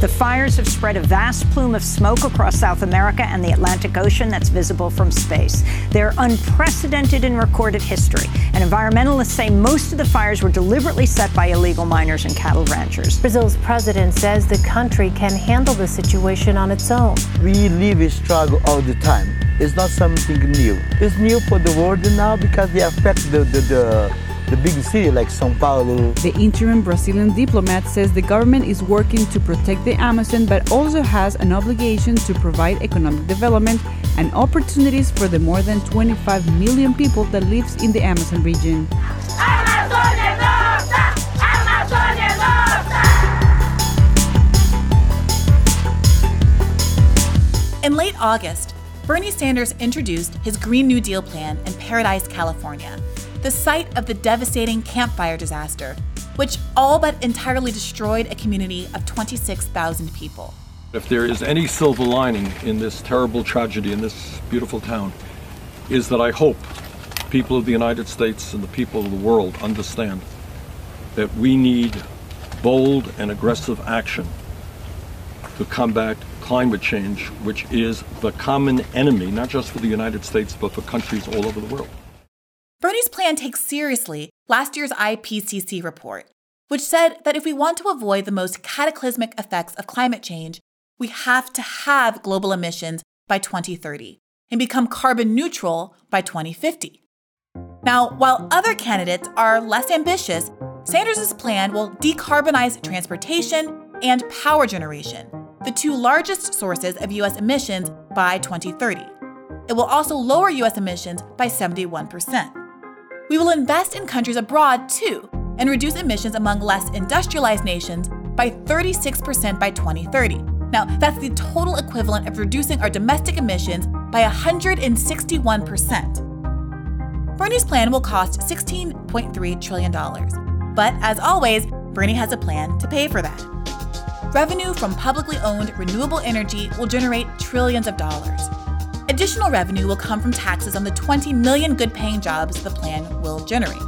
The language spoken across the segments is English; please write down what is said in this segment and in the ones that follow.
The fires have spread a vast plume of smoke across South America and the Atlantic Ocean that's visible from space. They're unprecedented in recorded history, and environmentalists say most of the fires were deliberately set by illegal miners and cattle ranchers. Brazil's president says the country can handle the situation on its own. We live a struggle all the time. It's not something new. It's new for the world now because they affect the big city like São Paulo. The interim Brazilian diplomat says the government is working to protect the Amazon, but also has an obligation to provide economic development and opportunities for the more than 25 million people that lives in the Amazon region. Amazonia nossa! Amazonia nossa! In late August, Bernie Sanders introduced his Green New Deal plan in Paradise, California, the site of the devastating Camp Fire disaster, which all but entirely destroyed a community of 26,000 people. If there is any silver lining in this terrible tragedy in this beautiful town, is that I hope people of the United States and the people of the world understand that we need bold and aggressive action to combat climate change, which is the common enemy, not just for the United States, but for countries all over the world. Bernie's plan takes seriously last year's IPCC report, which said that if we want to avoid the most cataclysmic effects of climate change, we have to halve global emissions by 2030 and become carbon neutral by 2050. Now, while other candidates are less ambitious, Sanders' plan will decarbonize transportation and power generation, the two largest sources of U.S. emissions, by 2030. It will also lower U.S. emissions by 71%. We will invest in countries abroad, too, and reduce emissions among less industrialized nations by 36% by 2030. Now, that's the total equivalent of reducing our domestic emissions by 161%. Bernie's plan will cost $16.3 trillion. But as always, Bernie has a plan to pay for that. Revenue from publicly owned renewable energy will generate trillions of dollars. Additional revenue will come from taxes on the 20 million good-paying jobs the plan will generate.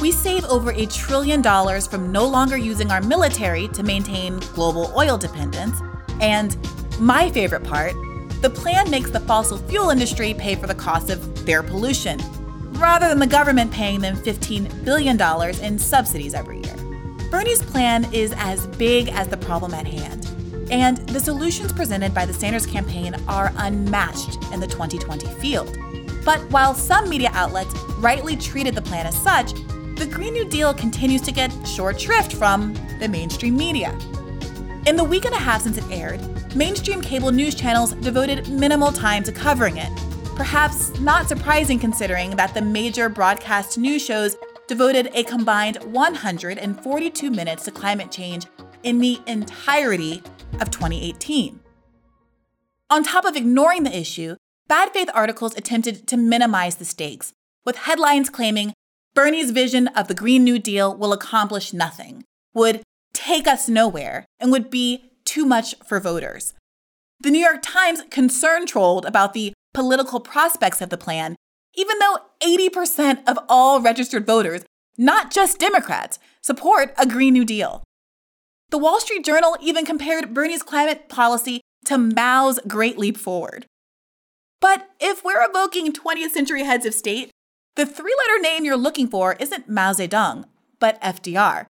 We save over $1 trillion from no longer using our military to maintain global oil dependence. And my favorite part, the plan makes the fossil fuel industry pay for the cost of their pollution, rather than the government paying them $15 billion in subsidies every year. Bernie's plan is as big as the problem at hand. And the solutions presented by the Sanders campaign are unmatched in the 2020 field. But while some media outlets rightly treated the plan as such, the Green New Deal continues to get short shrift from the mainstream media. In the week and a half since it aired, mainstream cable news channels devoted minimal time to covering it, perhaps not surprising considering that the major broadcast news shows devoted a combined 142 minutes to climate change in the entirety of 2018. On top of ignoring the issue, bad faith articles attempted to minimize the stakes, with headlines claiming Bernie's vision of the Green New Deal will accomplish nothing, would take us nowhere, and would be too much for voters. The New York Times concern trolled about the political prospects of the plan, even though 80% of all registered voters, not just Democrats, support a Green New Deal. The Wall Street Journal even compared Bernie's climate policy to Mao's Great Leap Forward. But if we're evoking 20th century heads of state, the three-letter name you're looking for isn't Mao Zedong, but FDR.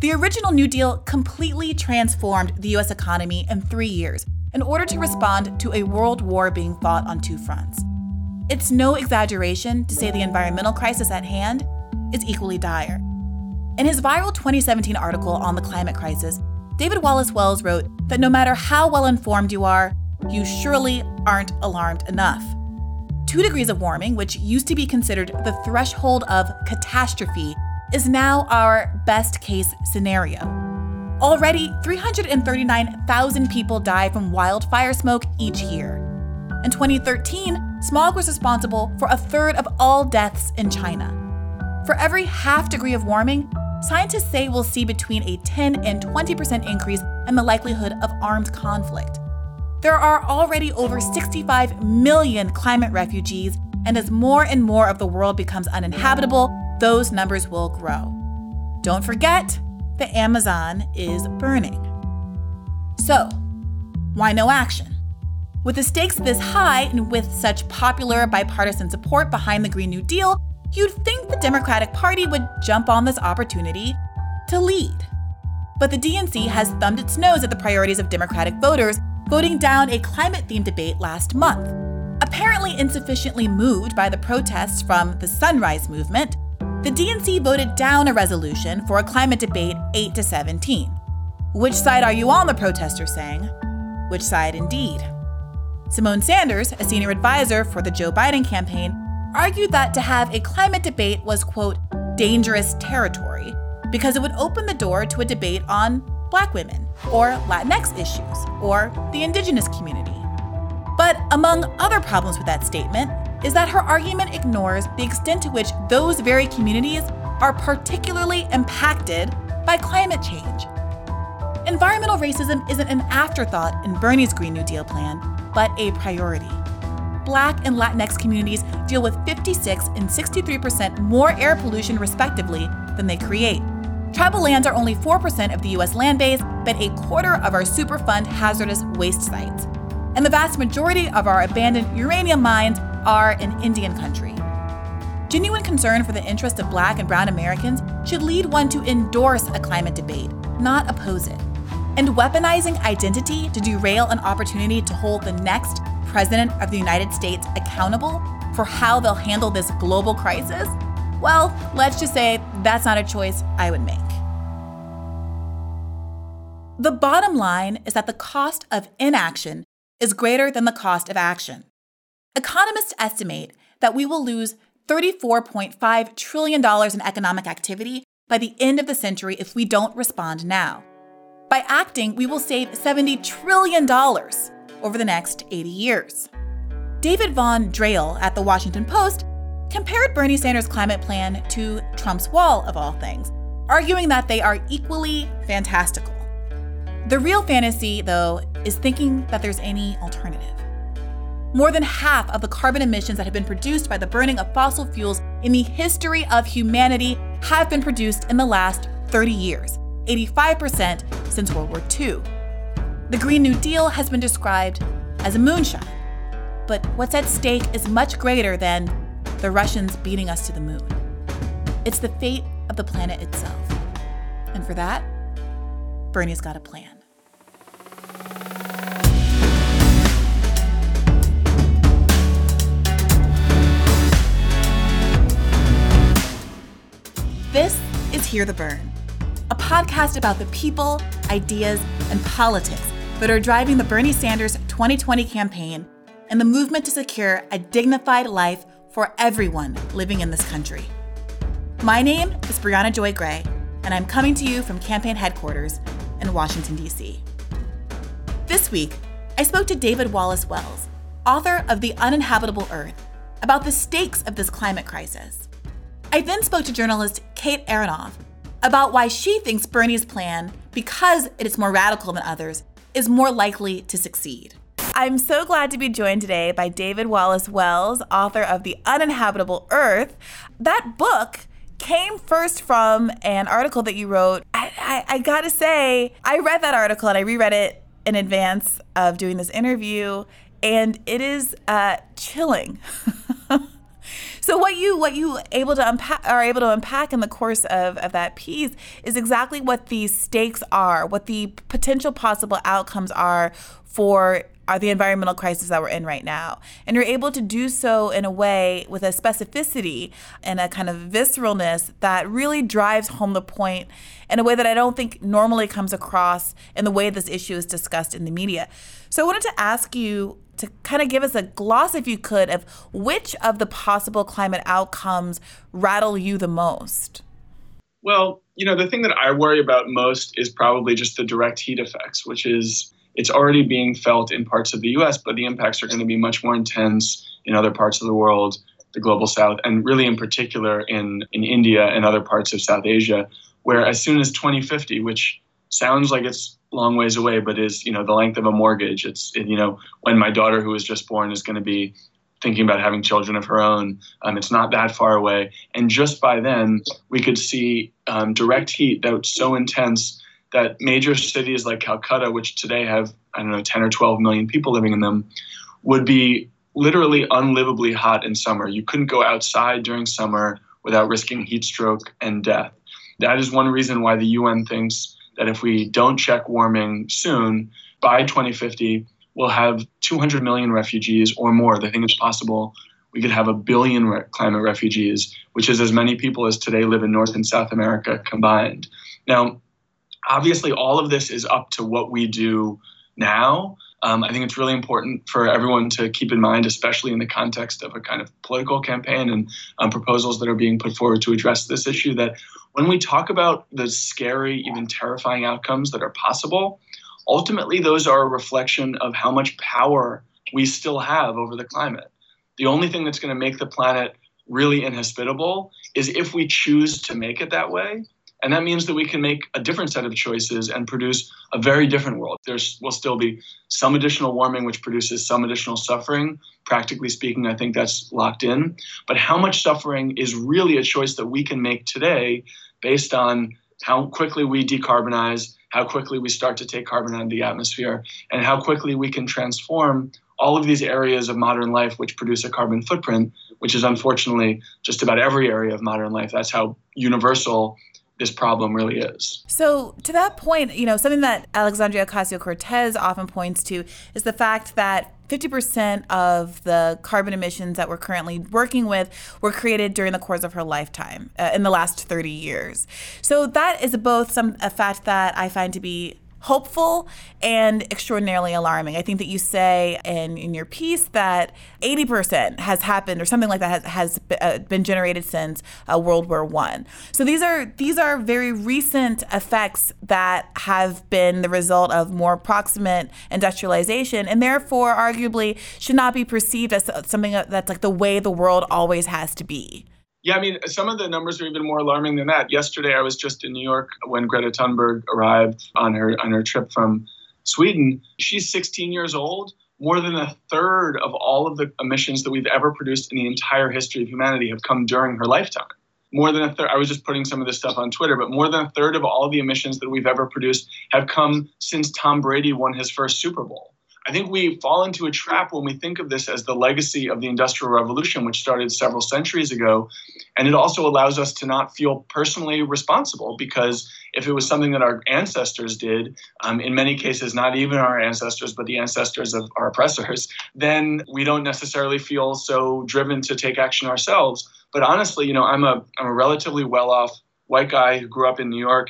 The original New Deal completely transformed the U.S. economy in 3 years in order to respond to a world war being fought on two fronts. It's no exaggeration to say the environmental crisis at hand is equally dire. In his viral 2017 article on the climate crisis, David Wallace-Wells wrote that no matter how well-informed you are, you surely aren't alarmed enough. 2 degrees of warming, which used to be considered the threshold of catastrophe, is now our best-case scenario. Already, 339,000 people die from wildfire smoke each year. In 2013, smog was responsible for a third of all deaths in China. For every half degree of warming, scientists say we'll see between a 10 and 20% increase in the likelihood of armed conflict. There are already over 65 million climate refugees, and as more and more of the world becomes uninhabitable, those numbers will grow. Don't forget, the Amazon is burning. So, why no action? With the stakes this high and with such popular bipartisan support behind the Green New Deal, you'd think the Democratic Party would jump on this opportunity to lead. But the DNC has thumbed its nose at the priorities of Democratic voters, voting down a climate-themed debate last month. Apparently insufficiently moved by the protests from the Sunrise Movement, the DNC voted down a resolution for a climate debate 8-17. Which side are you on, the protesters sang? Which side indeed? Simone Sanders, a senior advisor for the Joe Biden campaign, argued that to have a climate debate was, quote, dangerous territory, because it would open the door to a debate on Black women, or Latinx issues, or the indigenous community. But among other problems with that statement is that her argument ignores the extent to which those very communities are particularly impacted by climate change. Environmental racism isn't an afterthought in Bernie's Green New Deal plan, but a priority. Black and Latinx communities deal with 56 and 63% more air pollution respectively than they create. Tribal lands are only 4% of the U.S. land base, but a quarter of our Superfund hazardous waste sites. And the vast majority of our abandoned uranium mines are in Indian country. Genuine concern for the interests of Black and Brown Americans should lead one to endorse a climate debate, not oppose it. And weaponizing identity to derail an opportunity to hold the next President of the United States accountable for how they'll handle this global crisis? Well, let's just say that's not a choice I would make. The bottom line is that the cost of inaction is greater than the cost of action. Economists estimate that we will lose $34.5 trillion in economic activity by the end of the century if we don't respond now. By acting, we will save $70 trillion over the next 80 years. David Von Dreil at The Washington Post compared Bernie Sanders' climate plan to Trump's wall, of all things, arguing that they are equally fantastical. The real fantasy, though, is thinking that there's any alternative. More than half of the carbon emissions that have been produced by the burning of fossil fuels in the history of humanity have been produced in the last 30 years, 85% since World War II. The Green New Deal has been described as a moonshot, but what's at stake is much greater than the Russians beating us to the moon. It's the fate of the planet itself. And for that, Bernie's got a plan. This is Hear the Burn, a podcast about the people, ideas, and politics that are driving the Bernie Sanders 2020 campaign and the movement to secure a dignified life for everyone living in this country. My name is Brianna Joy Gray, and I'm coming to you from campaign headquarters in Washington, D.C. This week, I spoke to David Wallace-Wells, author of The Uninhabitable Earth, about the stakes of this climate crisis. I then spoke to journalist Kate Aronoff about why she thinks Bernie's plan, because it is more radical than others, is more likely to succeed. I'm so glad to be joined today by David Wallace-Wells, author of The Uninhabitable Earth. That book came first from an article that you wrote. I gotta say, I read that article and I reread it in advance of doing this interview, and it is chilling. So what you are able to unpack in the course of that piece is exactly what the stakes are, what the potential possible outcomes are for the environmental crisis that we're in right now. And you're able to do so in a way with a specificity and a kind of visceralness that really drives home the point in a way that I don't think normally comes across in the way this issue is discussed in the media. So I wanted to ask you to kind of give us a gloss, if you could, of which of the possible climate outcomes rattle you the most? Well, you know, the thing that I worry about most is probably just the direct heat effects, which is it's already being felt in parts of the U.S., but the impacts are going to be much more intense in other parts of the world, the global south, and really in particular in India and other parts of South Asia, where as soon as 2050, which sounds like it's long ways away, but is, you know, the length of a mortgage. It's, you know, when my daughter who was just born is going to be thinking about having children of her own. It's not that far away. And just by then, we could see direct heat that's so intense that major cities like Calcutta, which today have, 10 or 12 million people living in them, would be literally unlivably hot in summer. You couldn't go outside during summer without risking heat stroke and death. That is one reason why the UN thinks that if we don't check warming soon, by 2050, we'll have 200 million refugees or more. They think it's possible we could have 1 billion climate refugees, which is as many people as today live in North and South America combined. Now, obviously, all of this is up to what we do now. I think it's really important for everyone to keep in mind, especially in the context of a kind of political campaign and proposals that are being put forward to address this issue, that when we talk about the scary, even terrifying outcomes that are possible, ultimately those are a reflection of how much power we still have over the climate. The only thing that's going to make the planet really inhospitable is if we choose to make it that way. And that means that we can make a different set of choices and produce a very different world. There will still be some additional warming, which produces some additional suffering. Practically speaking, I think that's locked in. But how much suffering is really a choice that we can make today based on how quickly we decarbonize, how quickly we start to take carbon out of the atmosphere, and how quickly we can transform all of these areas of modern life which produce a carbon footprint, which is unfortunately just about every area of modern life. That's how universal this problem really is. So to that point, something that Alexandria Ocasio-Cortez often points to is the fact that 50% of the carbon emissions that we're currently working with were created during the course of her lifetime, in the last 30 years. So that is both a fact that I find to be hopeful and extraordinarily alarming. I think that you say in your piece that 80% has happened or something like that has been generated since World War I. So these are very recent effects that have been the result of more proximate industrialization and therefore arguably should not be perceived as something that's like the way the world always has to be. Yeah, some of the numbers are even more alarming than that. Yesterday, I was just in New York when Greta Thunberg arrived on her trip from Sweden. She's 16 years old. More than a third of all of the emissions that we've ever produced in the entire history of humanity have come during her lifetime. More than a third. I was just putting some of this stuff on Twitter, but more than a third of all the emissions that we've ever produced have come since Tom Brady won his first Super Bowl. I think we fall into a trap when we think of this as the legacy of the Industrial Revolution, which started several centuries ago. And it also allows us to not feel personally responsible, because if it was something that our ancestors did, in many cases, not even our ancestors, but the ancestors of our oppressors, then we don't necessarily feel so driven to take action ourselves. But honestly, I'm a relatively well-off white guy who grew up in New York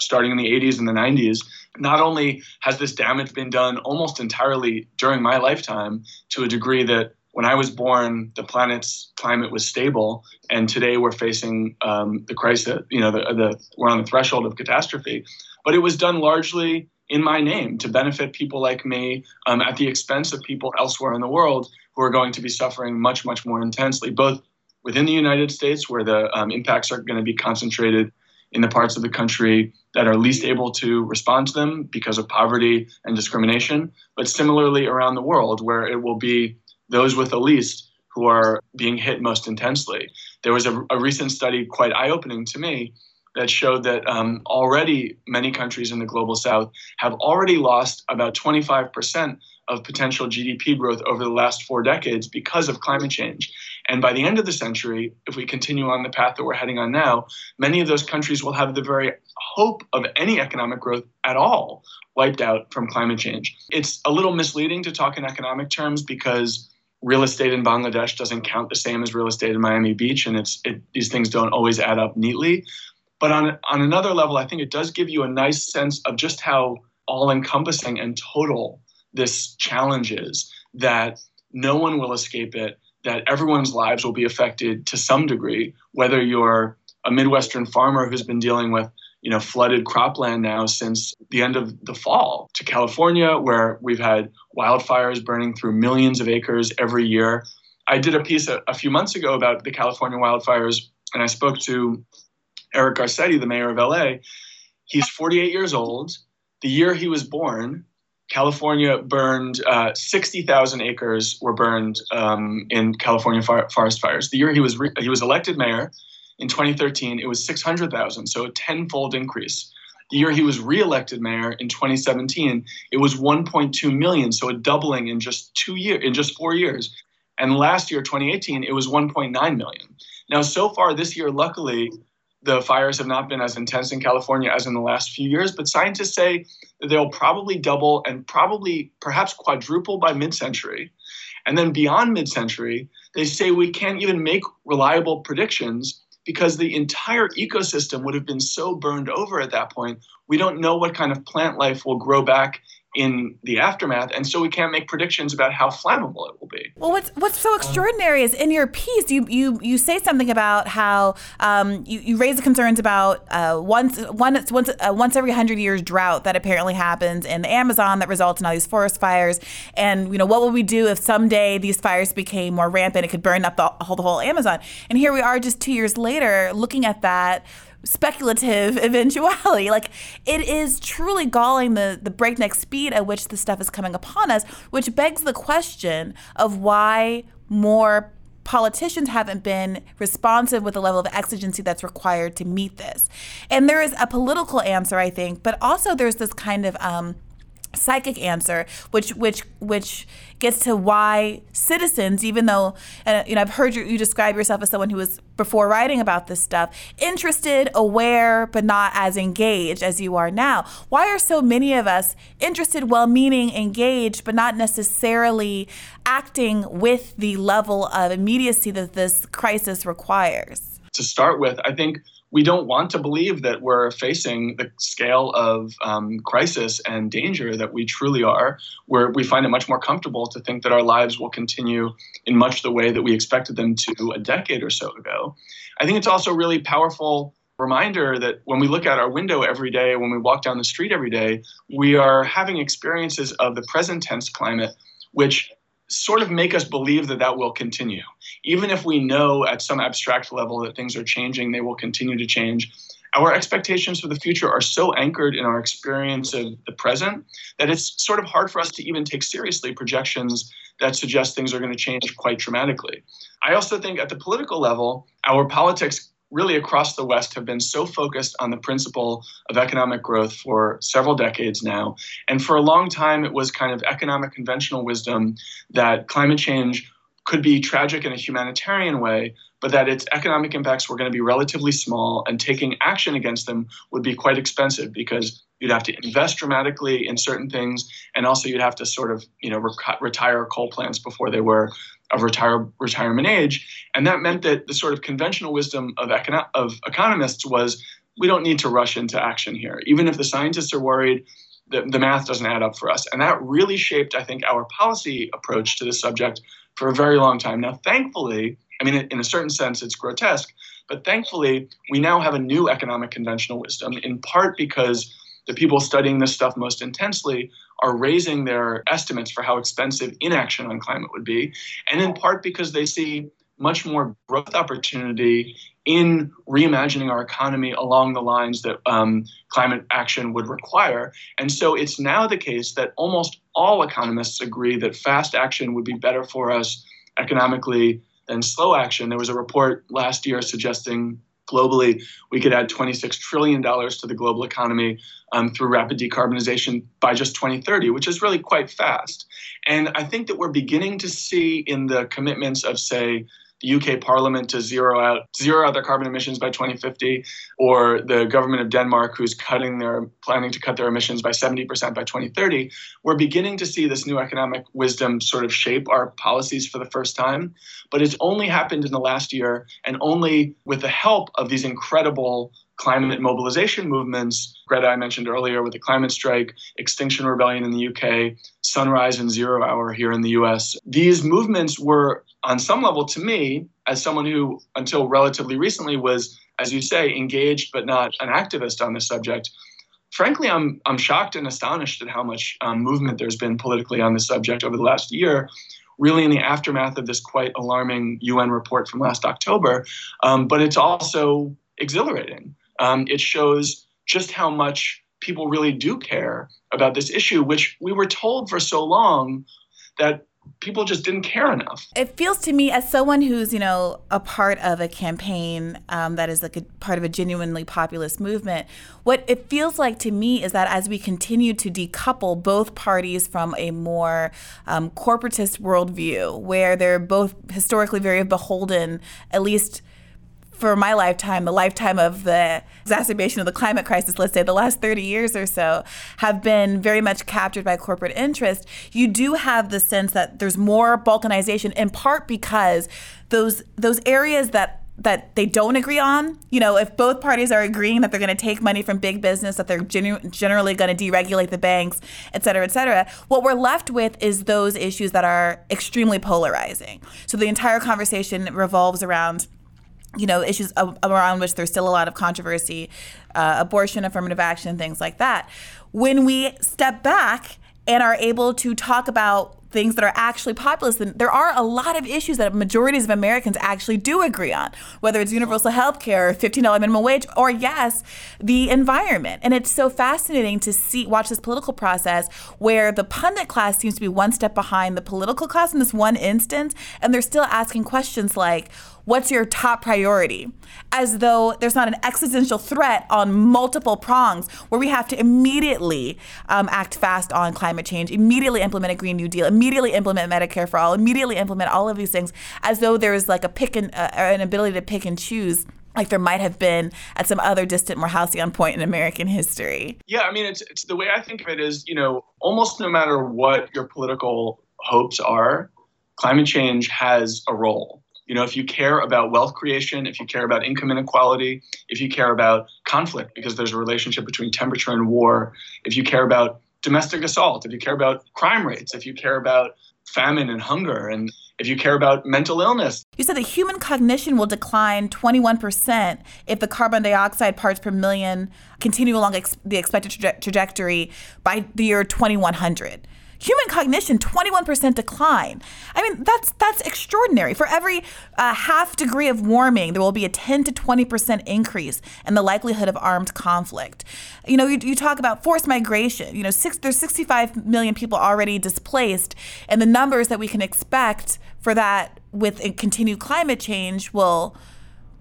starting in the 80s and the 90s. Not only has this damage been done almost entirely during my lifetime to a degree that when I was born, the planet's climate was stable, and today we're facing the crisis, we're on the threshold of catastrophe, but it was done largely in my name to benefit people like me at the expense of people elsewhere in the world who are going to be suffering much, much more intensely, both within the United States, where the impacts are going to be concentrated in the parts of the country that are least able to respond to them because of poverty and discrimination, but similarly around the world, where it will be those with the least who are being hit most intensely. There was a recent study, quite eye-opening to me, that showed that already many countries in the global south have already lost about 25% of potential GDP growth over the last 4 decades because of climate change. And by the end of the century, if we continue on the path that we're heading on now, many of those countries will have the very hope of any economic growth at all wiped out from climate change. It's a little misleading to talk in economic terms because real estate in Bangladesh doesn't count the same as real estate in Miami Beach, and these things don't always add up neatly. But on another level, I think it does give you a nice sense of just how all-encompassing and total this challenge is, that no one will escape it, that everyone's lives will be affected to some degree, whether you're a Midwestern farmer who's been dealing with flooded cropland now since the end of the fall, to California, where we've had wildfires burning through millions of acres every year. I did a piece a few months ago about the California wildfires, and I spoke to Eric Garcetti, the mayor of LA. He's 48 years old. The year he was born, California burned 60,000 acres were burned in California forest fires. The year he was elected mayor in 2013, it was 600,000, so a tenfold increase. The year he was reelected mayor in 2017, it was 1.2 million, so a doubling in just 2 years, in just 4 years. And last year, 2018, it was 1.9 million. Now, so far this year, luckily, the fires have not been as intense in California as in the last few years, but scientists say they'll probably double and perhaps quadruple by mid-century. And then beyond mid-century, they say we can't even make reliable predictions because the entire ecosystem would have been so burned over at that point. We don't know what kind of plant life will grow back in the aftermath, and so we can't make predictions about how flammable it will be. Well, what's so extraordinary is in your piece, you say something about how you raise the concerns about once every 100 years drought that apparently happens in the Amazon that results in all these forest fires, and what would we do if someday these fires became more rampant? It could burn up the whole Amazon, and here we are just 2 years later looking at that speculative eventuality. Like, it is truly galling, the breakneck speed at which this stuff is coming upon us, which begs the question of why more politicians haven't been responsive with the level of exigency that's required to meet this. And there is a political answer, I think, but also there's this kind of psychic answer, which gets to why citizens, even though I've heard you describe yourself as someone who was, before writing about this stuff, interested, aware, but not as engaged as you are now. Why are so many of us interested, well-meaning, engaged, but not necessarily acting with the level of immediacy that this crisis requires? To start with, I think we don't want to believe that we're facing the scale of crisis and danger that we truly are, where we find it much more comfortable to think that our lives will continue in much the way that we expected them to a decade or so ago. I think it's also a really powerful reminder that when we look out our window every day, when we walk down the street every day, we are having experiences of the present tense climate, which sort of make us believe that that will continue. Even if we know at some abstract level that things are changing, they will continue to change. Our expectations for the future are so anchored in our experience of the present that it's sort of hard for us to even take seriously projections that suggest things are going to change quite dramatically. I also think at the political level, our politics really across the West have been so focused on the principle of economic growth for several decades now. And for a long time, it was kind of economic conventional wisdom that climate change could be tragic in a humanitarian way, but that its economic impacts were going to be relatively small, and taking action against them would be quite expensive because you'd have to invest dramatically in certain things, and also you'd have to sort of retire coal plants before they were of retirement age. And that meant that the sort of conventional wisdom of economists was, we don't need to rush into action here. Even if the scientists are worried, the math doesn't add up for us. And that really shaped, I think, our policy approach to this subject for a very long time. Now, thankfully, I mean, in a certain sense, it's grotesque, but thankfully, we now have a new economic conventional wisdom, in part because the people studying this stuff most intensely are raising their estimates for how expensive inaction on climate would be, and in part because they see much more growth opportunity in reimagining our economy along the lines that climate action would require. And so it's now the case that almost all economists agree that fast action would be better for us economically than slow action. There was a report last year suggesting globally, we could add $26 trillion to the global economy through rapid decarbonization by just 2030, which is really quite fast. And I think that we're beginning to see in the commitments of, say, the UK Parliament to zero out their carbon emissions by 2050, or the government of Denmark, who's planning to cut their emissions by 70% by 2030, we're beginning to see this new economic wisdom sort of shape our policies for the first time. But it's only happened in the last year, and only with the help of these incredible climate mobilization movements, Greta I mentioned earlier with the climate strike, Extinction Rebellion in the UK, Sunrise and Zero Hour here in the US. These movements were, on some level to me, as someone who until relatively recently was, as you say, engaged but not an activist on this subject, frankly, I'm shocked and astonished at how much movement there's been politically on this subject over the last year, really in the aftermath of this quite alarming UN report from last October, but it's also exhilarating. It shows just how much people really do care about this issue, which we were told for so long that people just didn't care enough. It feels to me, as someone who's, a part of a campaign that is like a part of a genuinely populist movement, what it feels like to me is that as we continue to decouple both parties from a more corporatist worldview, where they're both historically very beholden, at least for my lifetime, the lifetime of the exacerbation of the climate crisis, let's say the last 30 years or so, have been very much captured by corporate interest, you do have the sense that there's more balkanization, in part because those areas that they don't agree on, if both parties are agreeing that they're going to take money from big business, that they're generally going to deregulate the banks, et cetera, what we're left with is those issues that are extremely polarizing. So the entire conversation revolves around issues around which there's still a lot of controversy, abortion, affirmative action, things like that. When we step back and are able to talk about things that are actually populist, then there are a lot of issues that majorities of Americans actually do agree on, whether it's universal health care, $15 minimum wage, or yes, the environment. And it's so fascinating to watch this political process where the pundit class seems to be one step behind the political class in this one instance, and they're still asking questions like, what's your top priority? As though there's not an existential threat on multiple prongs where we have to immediately act fast on climate change, immediately implement a Green New Deal, immediately implement Medicare for all, immediately implement all of these things, as though there is like a pick and an ability to pick and choose, like there might have been at some other distant Morhalcyon point in American history. Yeah, I mean, it's the way I think of it is, almost no matter what your political hopes are, climate change has a role. If you care about wealth creation, if you care about income inequality, if you care about conflict because there's a relationship between temperature and war, if you care about domestic assault, if you care about crime rates, if you care about famine and hunger, and if you care about mental illness. You said that human cognition will decline 21% if the carbon dioxide parts per million continue along the expected trajectory by the year 2100. Human cognition, 21% decline. I mean, that's extraordinary. For every half degree of warming, there will be a 10 to 20% increase in the likelihood of armed conflict. You talk about forced migration. There's 65 million people already displaced, and the numbers that we can expect for that with continued climate change will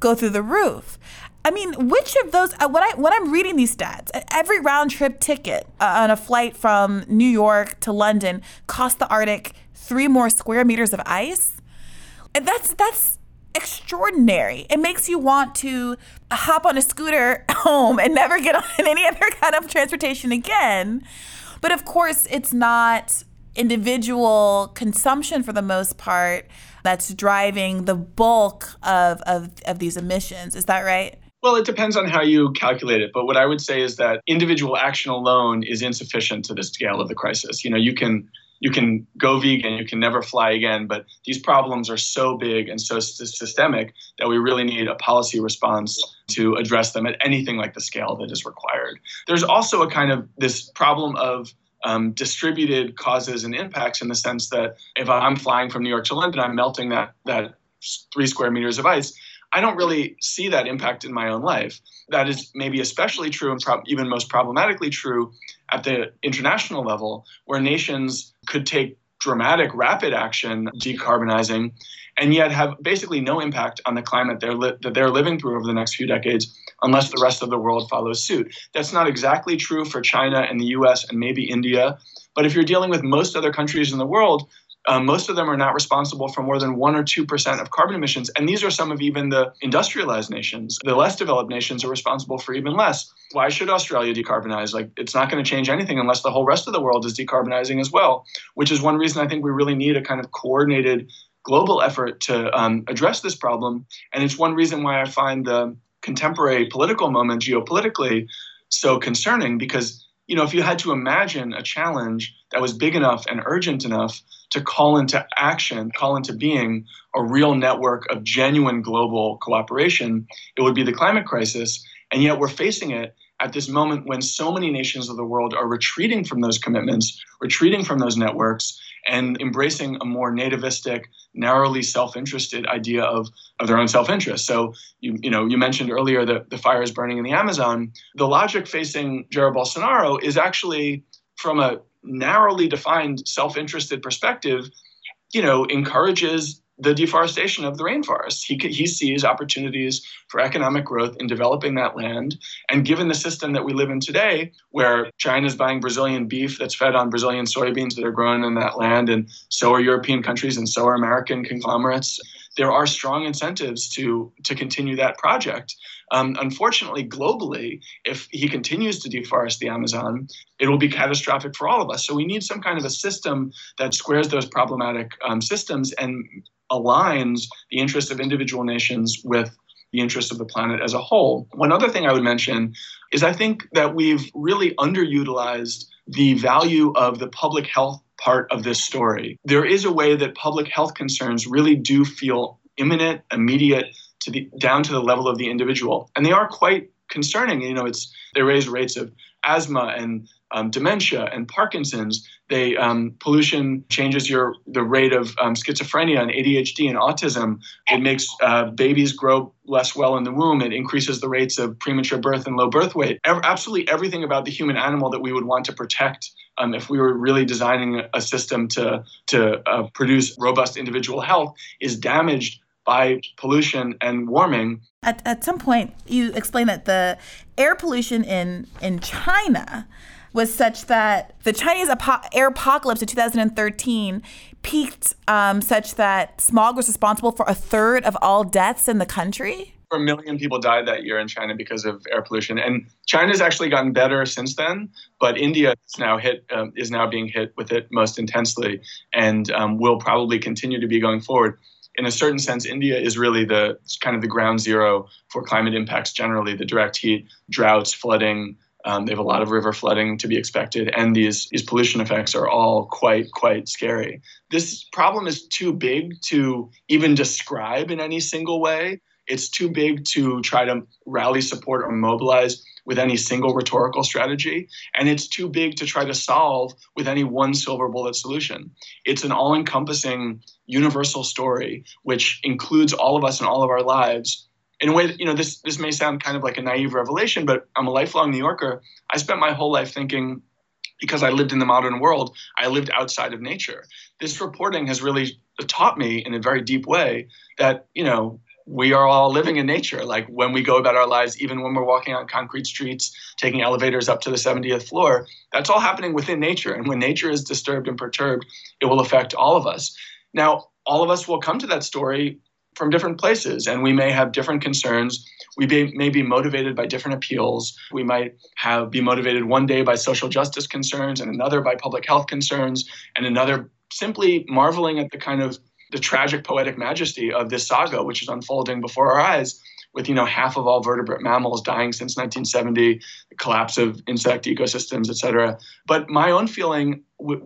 go through the roof. I mean, which of those, when I'm reading these stats, every round trip ticket on a flight from New York to London cost the Arctic 3 more square meters of ice? And that's extraordinary. It makes you want to hop on a scooter home and never get on any other kind of transportation again. But of course, it's not individual consumption for the most part that's driving the bulk of these emissions. Is that right? Well, it depends on how you calculate it. But what I would say is that individual action alone is insufficient to the scale of the crisis. You can go vegan, you can never fly again, but these problems are so big and so systemic that we really need a policy response to address them at anything like the scale that is required. There's also a kind of this problem of distributed causes and impacts in the sense that if I'm flying from New York to London, I'm melting that 3 square meters of ice. I don't really see that impact in my own life. That is maybe especially true and even most problematically true at the international level, where nations could take dramatic, rapid action decarbonizing and yet have basically no impact on the climate that they're living through over the next few decades unless the rest of the world follows suit. That's not exactly true for China and the US and maybe India, but if you're dealing with most other countries in the world, most of them are not responsible for more than 1 or 2% of carbon emissions, and these are some of even the industrialized nations. The less developed nations are responsible for even less. Why should Australia decarbonize? It's not going to change anything unless the whole rest of the world is decarbonizing as well, which is one reason I think we really need a kind of coordinated global effort to address this problem, and it's one reason why I find the contemporary political moment geopolitically so concerning, because if you had to imagine a challenge that was big enough and urgent enough to call into action, call into being a real network of genuine global cooperation, it would be the climate crisis. And yet we're facing it at this moment when so many nations of the world are retreating from those commitments, retreating from those networks, and embracing a more nativistic, narrowly self-interested idea of their own self-interest. So, you mentioned earlier that the fires burning in the Amazon. The logic facing Jair Bolsonaro is actually, from a narrowly defined self-interested perspective, you know, encourages the deforestation of the rainforest. He sees opportunities for economic growth in developing that land. And given the system that we live in today, where China's buying Brazilian beef that's fed on Brazilian soybeans that are grown in that land, and so are European countries and so are American conglomerates, there are strong incentives to continue that project. Unfortunately, globally, if he continues to deforest the Amazon, it will be catastrophic for all of us. So we need some kind of a system that squares those problematic systems and aligns the interests of individual nations with the interests of the planet as a whole. One other thing I would mention is I think that we've really underutilized the value of the public health part of this story. There is a way that public health concerns really do feel imminent, immediate, down to the level of the individual. And they are quite concerning. You know, they raise rates of asthma and dementia and Parkinson's. Pollution changes the rate of schizophrenia and ADHD and autism. It makes babies grow less well in the womb. It increases the rates of premature birth and low birth weight. Absolutely everything about the human animal that we would want to protect if we were really designing a system to produce robust individual health is damaged by pollution and warming. At some point, you explained that the air pollution in China was such that the Chinese airpocalypse in 2013 peaked such that smog was responsible for a third of all deaths in the country. 1 million people died that year in China because of air pollution. And China's actually gotten better since then, but India is now being hit with it most intensely and will probably continue to be going forward. In a certain sense, India is really the ground zero for climate impacts generally, the direct heat, droughts, flooding. They have a lot of river flooding to be expected. And these pollution effects are all quite scary. This problem is too big to even describe in any single way. It's too big to try to rally support or mobilize with any single rhetorical strategy, and it's too big to try to solve with any one silver bullet solution. It's an all-encompassing universal story, which includes all of us in all of our lives. In a way, that, you know, this may sound kind of like a naive revelation, but I'm a lifelong New Yorker. I spent my whole life thinking, because I lived in the modern world, I lived outside of nature. This reporting has really taught me in a very deep way that, you know, we are all living in nature. Like when we go about our lives, even when we're walking on concrete streets, taking elevators up to the 70th floor, that's all happening within nature. And when nature is disturbed and perturbed, it will affect all of us. Now, all of us will come to that story from different places, and we may have different concerns. We may be motivated by different appeals. We might be motivated one day by social justice concerns and another by public health concerns and another simply marveling at the tragic poetic majesty of this saga, which is unfolding before our eyes with, you know, half of all vertebrate mammals dying since 1970, the collapse of insect ecosystems, et cetera. But my own feeling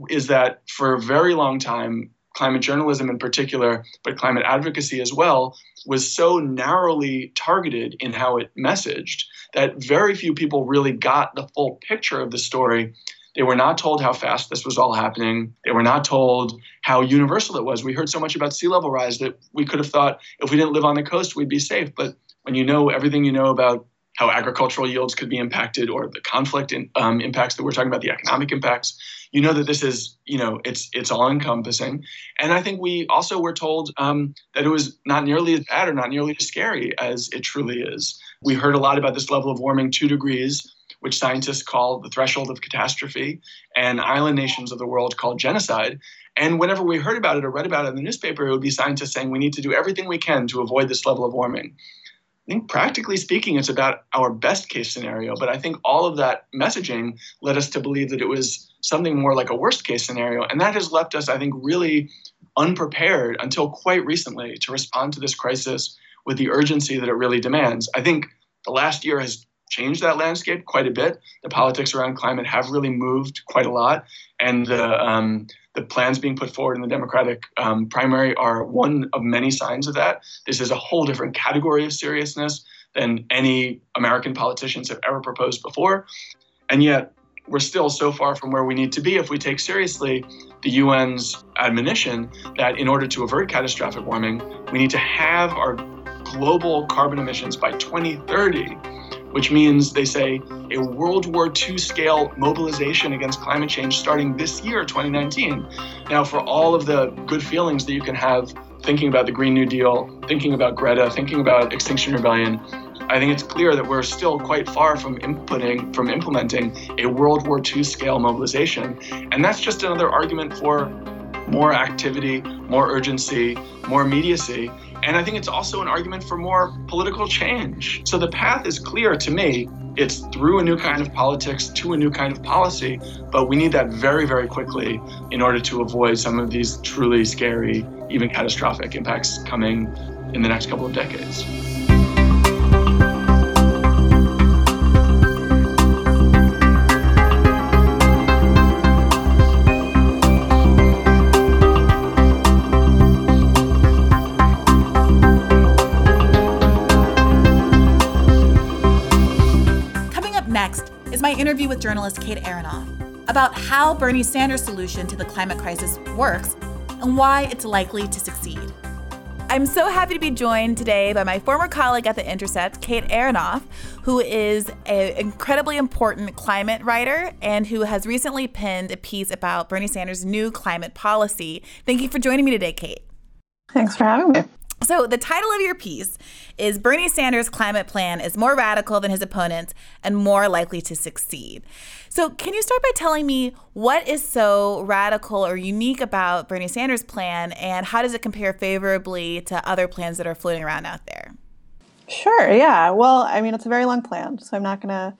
is that for a very long time, climate journalism in particular, but climate advocacy as well, was so narrowly targeted in how it messaged that very few people really got the full picture of the story. They were not told how fast this was all happening. They were not told how universal it was. We heard so much about sea level rise that we could have thought if we didn't live on the coast, we'd be safe. But when you know everything you know about how agricultural yields could be impacted or the conflict impacts that we're talking about, the economic impacts, you know that this is, you know, it's all encompassing. And I think we also were told that it was not nearly as bad or not nearly as scary as it truly is. We heard a lot about this level of warming 2 degrees, which scientists call the threshold of catastrophe, and island nations of the world call genocide. And whenever we heard about it or read about it in the newspaper, it would be scientists saying we need to do everything we can to avoid this level of warming. I think practically speaking, it's about our best case scenario, but I think all of that messaging led us to believe that it was something more like a worst case scenario. And that has left us, I think, really unprepared until quite recently to respond to this crisis with the urgency that it really demands. I think the last year has changed that landscape quite a bit. The politics around climate have really moved quite a lot. And the plans being put forward in the Democratic primary are one of many signs of that. This is a whole different category of seriousness than any American politicians have ever proposed before. And yet we're still so far from where we need to be if we take seriously the UN's admonition that in order to avert catastrophic warming, we need to have our global carbon emissions by 2030 which means, they say, a World War II scale mobilization against climate change starting this year, 2019. Now, for all of the good feelings that you can have thinking about the Green New Deal, thinking about Greta, thinking about Extinction Rebellion, I think it's clear that we're still quite far from implementing a World War II scale mobilization. And that's just another argument for more activity, more urgency, more immediacy. And I think it's also an argument for more political change. So the path is clear to me. It's through a new kind of politics to a new kind of policy, but we need that very, very quickly in order to avoid some of these truly scary, even catastrophic impacts coming in the next couple of decades. My interview with journalist Kate Aronoff about how Bernie Sanders' solution to the climate crisis works and why it's likely to succeed. I'm so happy to be joined today by my former colleague at The Intercept, Kate Aronoff, who is an incredibly important climate writer and who has recently penned a piece about Bernie Sanders' new climate policy. Thank you for joining me today, Kate. Thanks for having me. So the title of your piece is Bernie Sanders' climate plan is more radical than his opponents and more likely to succeed. So can you start by telling me what is so radical or unique about Bernie Sanders' plan, and how does it compare favorably to other plans that are floating around out there? Sure, yeah. Well, I mean, it's a very long plan, so I'm not going to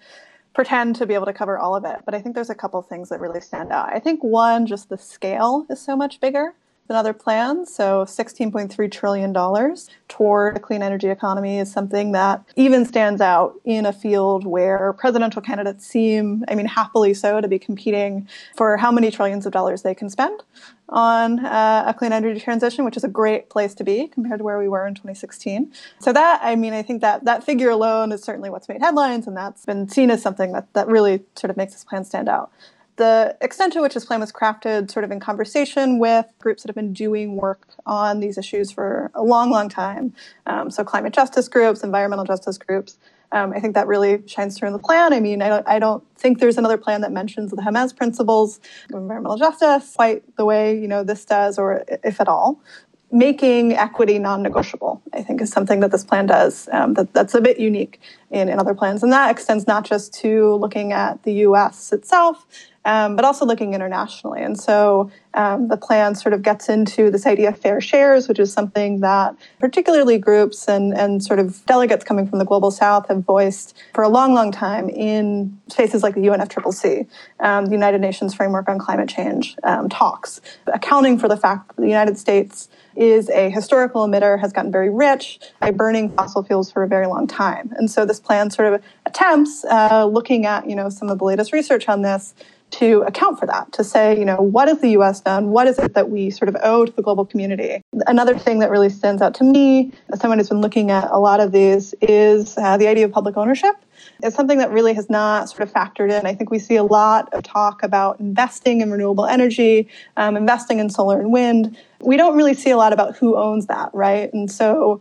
pretend to be able to cover all of it. But I think there's a couple things that really stand out. I think one, just the scale is so much bigger than other plans. So $16.3 trillion toward a clean energy economy is something that even stands out in a field where presidential candidates seem, I mean, happily so, to be competing for how many trillions of dollars they can spend on a clean energy transition, which is a great place to be compared to where we were in 2016. So that, I mean, I think that figure alone is certainly what's made headlines, and that's been seen as something that really sort of makes this plan stand out. The extent to which this plan was crafted sort of in conversation with groups that have been doing work on these issues for a long, long time. So climate justice groups, environmental justice groups. I think that really shines through in the plan. I mean, I don't think there's another plan that mentions the Jemez principles of environmental justice quite the way, you know, this does, or if at all. Making equity non-negotiable, I think, is something that this plan does that's a bit unique in other plans. And that extends not just to looking at the U.S. itself, but also looking internationally. And so the plan sort of gets into this idea of fair shares, which is something that particularly groups and sort of delegates coming from the Global South have voiced for a long, long time in spaces like the UNFCCC, the United Nations Framework on Climate Change talks, accounting for the fact that the United States is a historical emitter, has gotten very rich by burning fossil fuels for a very long time. And so this plan sort of attempts, looking at, you know, some of the latest research on this, to account for that, to say, you know, what has the U.S. done? What is it that we sort of owe to the global community? Another thing that really stands out to me, as someone who's been looking at a lot of these, is the idea of public ownership. It's something that really has not sort of factored in. I think we see a lot of talk about investing in renewable energy, investing in solar and wind. We don't really see a lot about who owns that, right? And so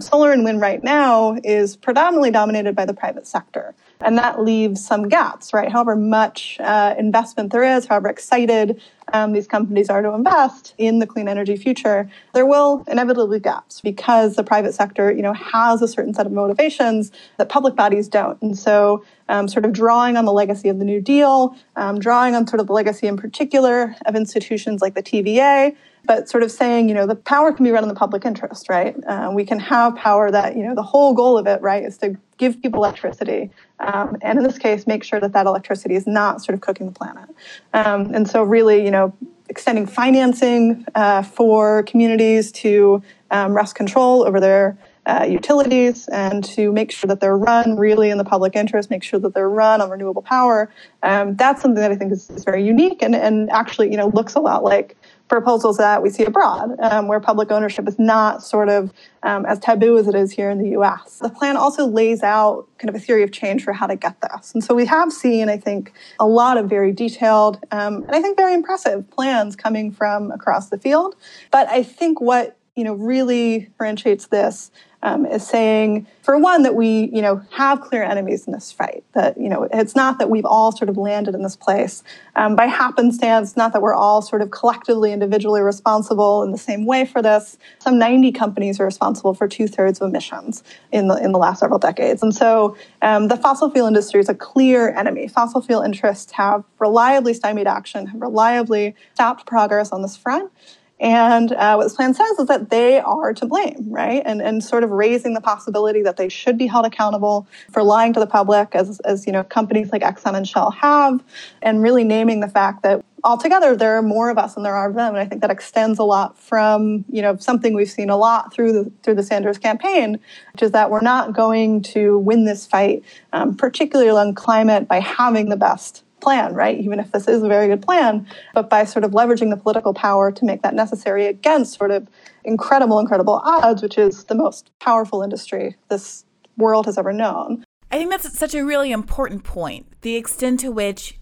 solar and wind right now is predominantly dominated by the private sector. And that leaves some gaps, right? However much investment there is, however excited these companies are to invest in the clean energy future, there will inevitably be gaps because the private sector, you know, has a certain set of motivations that public bodies don't. And so sort of drawing on the legacy of the New Deal, drawing on sort of the legacy in particular of institutions like the TVA, but sort of saying, you know, the power can be run in the public interest, right? We can have power that, you know, the whole goal of it, right, is to give people electricity. And in this case, make sure that electricity is not sort of cooking the planet. And so really, you know, extending financing for communities to wrest control over their utilities and to make sure that they're run really in the public interest, make sure that they're run on renewable power. That's something that I think is very unique and actually, you know, looks a lot like proposals that we see abroad, where public ownership is not sort of as taboo as it is here in the U.S. The plan also lays out kind of a theory of change for how to get this. And so we have seen, I think, a lot of very detailed and I think very impressive plans coming from across the field. But I think what, you know, really differentiates this is saying, for one, that we, have clear enemies in this fight, that, it's not that we've all sort of landed in this place by happenstance, not that we're all sort of collectively, individually responsible in the same way for this. Some 90 companies are responsible for 2/3 of emissions in the last several decades. And so the fossil fuel industry is a clear enemy. Fossil fuel interests have reliably stymied action, have reliably stopped progress on this front. And what this plan says is that they are to blame, right? And sort of raising the possibility that they should be held accountable for lying to the public, as companies like Exxon and Shell have, and really naming the fact that altogether there are more of us than there are of them. And I think that extends a lot from something we've seen a lot through the Sanders campaign, which is that we're not going to win this fight, particularly on climate, by having the best plan, right? Even if this is a very good plan, but by sort of leveraging the political power to make that necessary against sort of incredible odds, which is the most powerful industry this world has ever known. I think that's such a really important point, the extent to which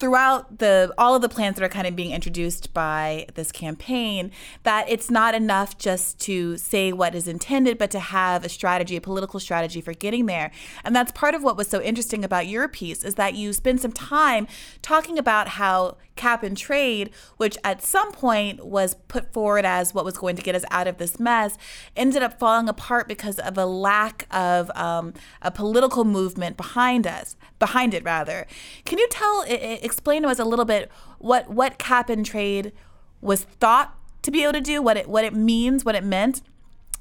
throughout all of the plans that are kind of being introduced by this campaign, that it's not enough just to say what is intended, but to have a strategy, a political strategy for getting there. And that's part of what was so interesting about your piece, is that you spend some time talking about how cap and trade, which at some point was put forward as what was going to get us out of this mess, ended up falling apart because of a lack of a political movement behind it. Can you explain to us a little bit what cap and trade was thought to be able to do, what it meant,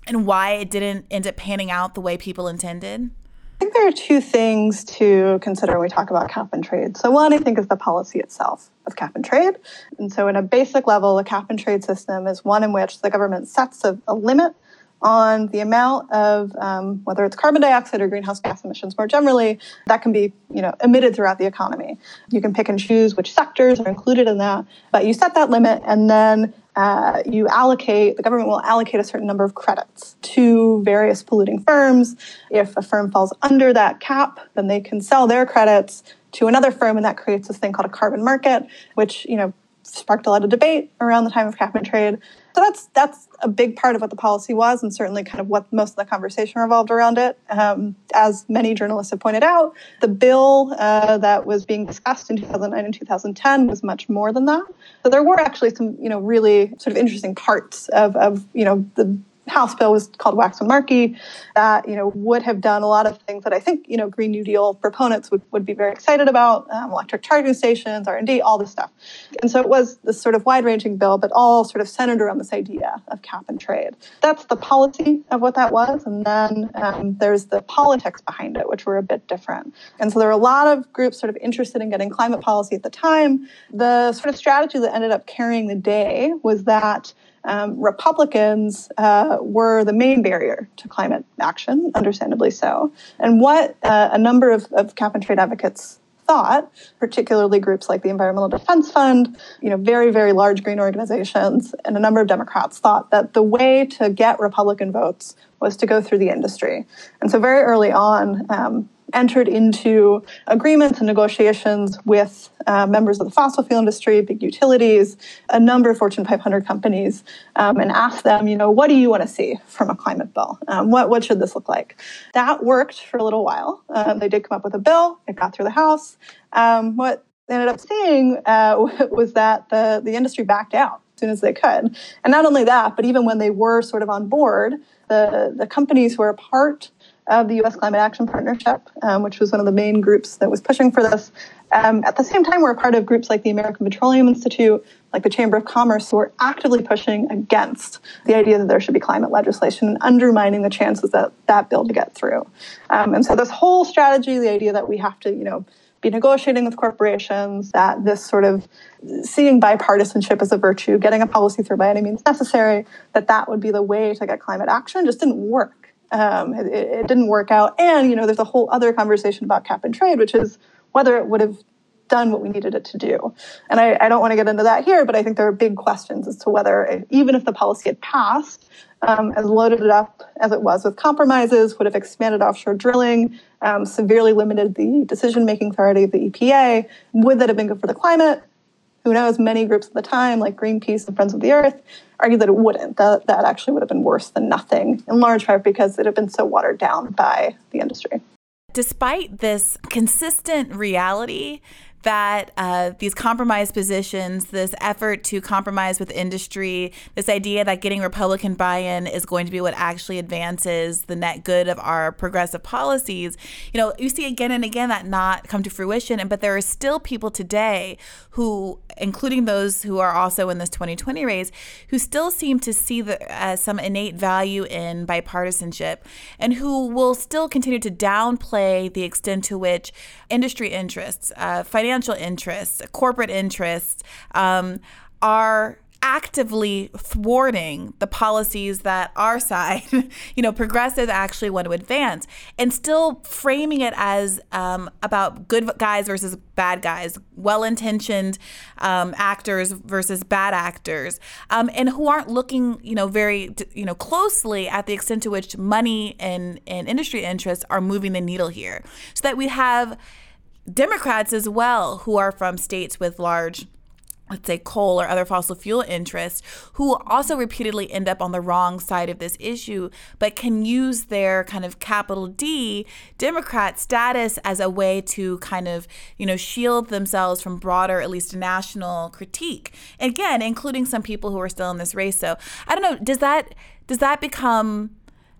and why it didn't end up panning out the way people intended? I think there are two things to consider when we talk about cap and trade. So one, I think, is the policy itself of cap and trade. And so in a basic level, a cap and trade system is one in which the government sets a limit on the amount of, whether it's carbon dioxide or greenhouse gas emissions more generally, that can be emitted throughout the economy. You can pick and choose which sectors are included in that, but you set that limit, and then the government will allocate a certain number of credits to various polluting firms. If a firm falls under that cap, then they can sell their credits to another firm, and that creates this thing called a carbon market, which, sparked a lot of debate around the time of cap and trade. So that's a big part of what the policy was, and certainly kind of what most of the conversation revolved around it. As many journalists have pointed out, the bill that was being discussed in 2009 and 2010 was much more than that. So there were actually some, really sort of interesting parts of the House bill was called Waxman-Markey that, would have done a lot of things that I think, Green New Deal proponents would be very excited about, electric charging stations, R&D, all this stuff. And so it was this sort of wide-ranging bill, but all sort of centered around this idea of cap and trade. That's the policy of what that was. And then there's the politics behind it, which were a bit different. And so there were a lot of groups sort of interested in getting climate policy at the time. The sort of strategy that ended up carrying the day was that Republicans were the main barrier to climate action, understandably so. And what a number of cap and trade advocates thought, particularly groups like the Environmental Defense Fund, very, very large green organizations, and a number of Democrats thought that the way to get Republican votes was to go through the industry. And so very early on, entered into agreements and negotiations with members of the fossil fuel industry, big utilities, a number of Fortune 500 companies, and asked them, what do you want to see from a climate bill? What should this look like? That worked for a little while. They did come up with a bill. It got through the House. What they ended up seeing was that the industry backed out as soon as they could. And not only that, but even when they were sort of on board, the companies who were a part of the U.S. Climate Action Partnership, which was one of the main groups that was pushing for this. At the same time, we're a part of groups like the American Petroleum Institute, like the Chamber of Commerce, who are actively pushing against the idea that there should be climate legislation and undermining the chances that bill to get through. And so this whole strategy, the idea that we have to, be negotiating with corporations, that this sort of seeing bipartisanship as a virtue, getting a policy through by any means necessary, that would be the way to get climate action, just didn't work. It didn't work out. And, there's a whole other conversation about cap and trade, which is whether it would have done what we needed it to do. And I don't want to get into that here, but I think there are big questions as to whether, even if the policy had passed, as loaded it up as it was with compromises, would have expanded offshore drilling, severely limited the decision-making authority of the EPA, would that have been good for the climate? who knows, many groups at the time, like Greenpeace and Friends of the Earth, argued that it wouldn't. That actually would have been worse than nothing, in large part because it had been so watered down by the industry. Despite this consistent reality that these compromise positions, this effort to compromise with industry, this idea that getting Republican buy-in is going to be what actually advances the net good of our progressive policies, you know, you see again and again that not come to fruition. But there are still people today who, including those who are also in this 2020 race, who still seem to see some innate value in bipartisanship and who will still continue to downplay the extent to which industry interests, financial interests, corporate interests are actively thwarting the policies that our side, you know, progressive actually want to advance, and still framing it as about good guys versus bad guys, well-intentioned actors versus bad actors, and who aren't looking, you know, very, you know, closely at the extent to which money and industry interests are moving the needle here. So that we have Democrats as well, who are from states with large, let's say, coal or other fossil fuel interests, who also repeatedly end up on the wrong side of this issue, but can use their kind of capital D Democrat status as a way to kind of, you know, shield themselves from broader, at least national critique. Again, including some people who are still in this race. So I don't know, does that become,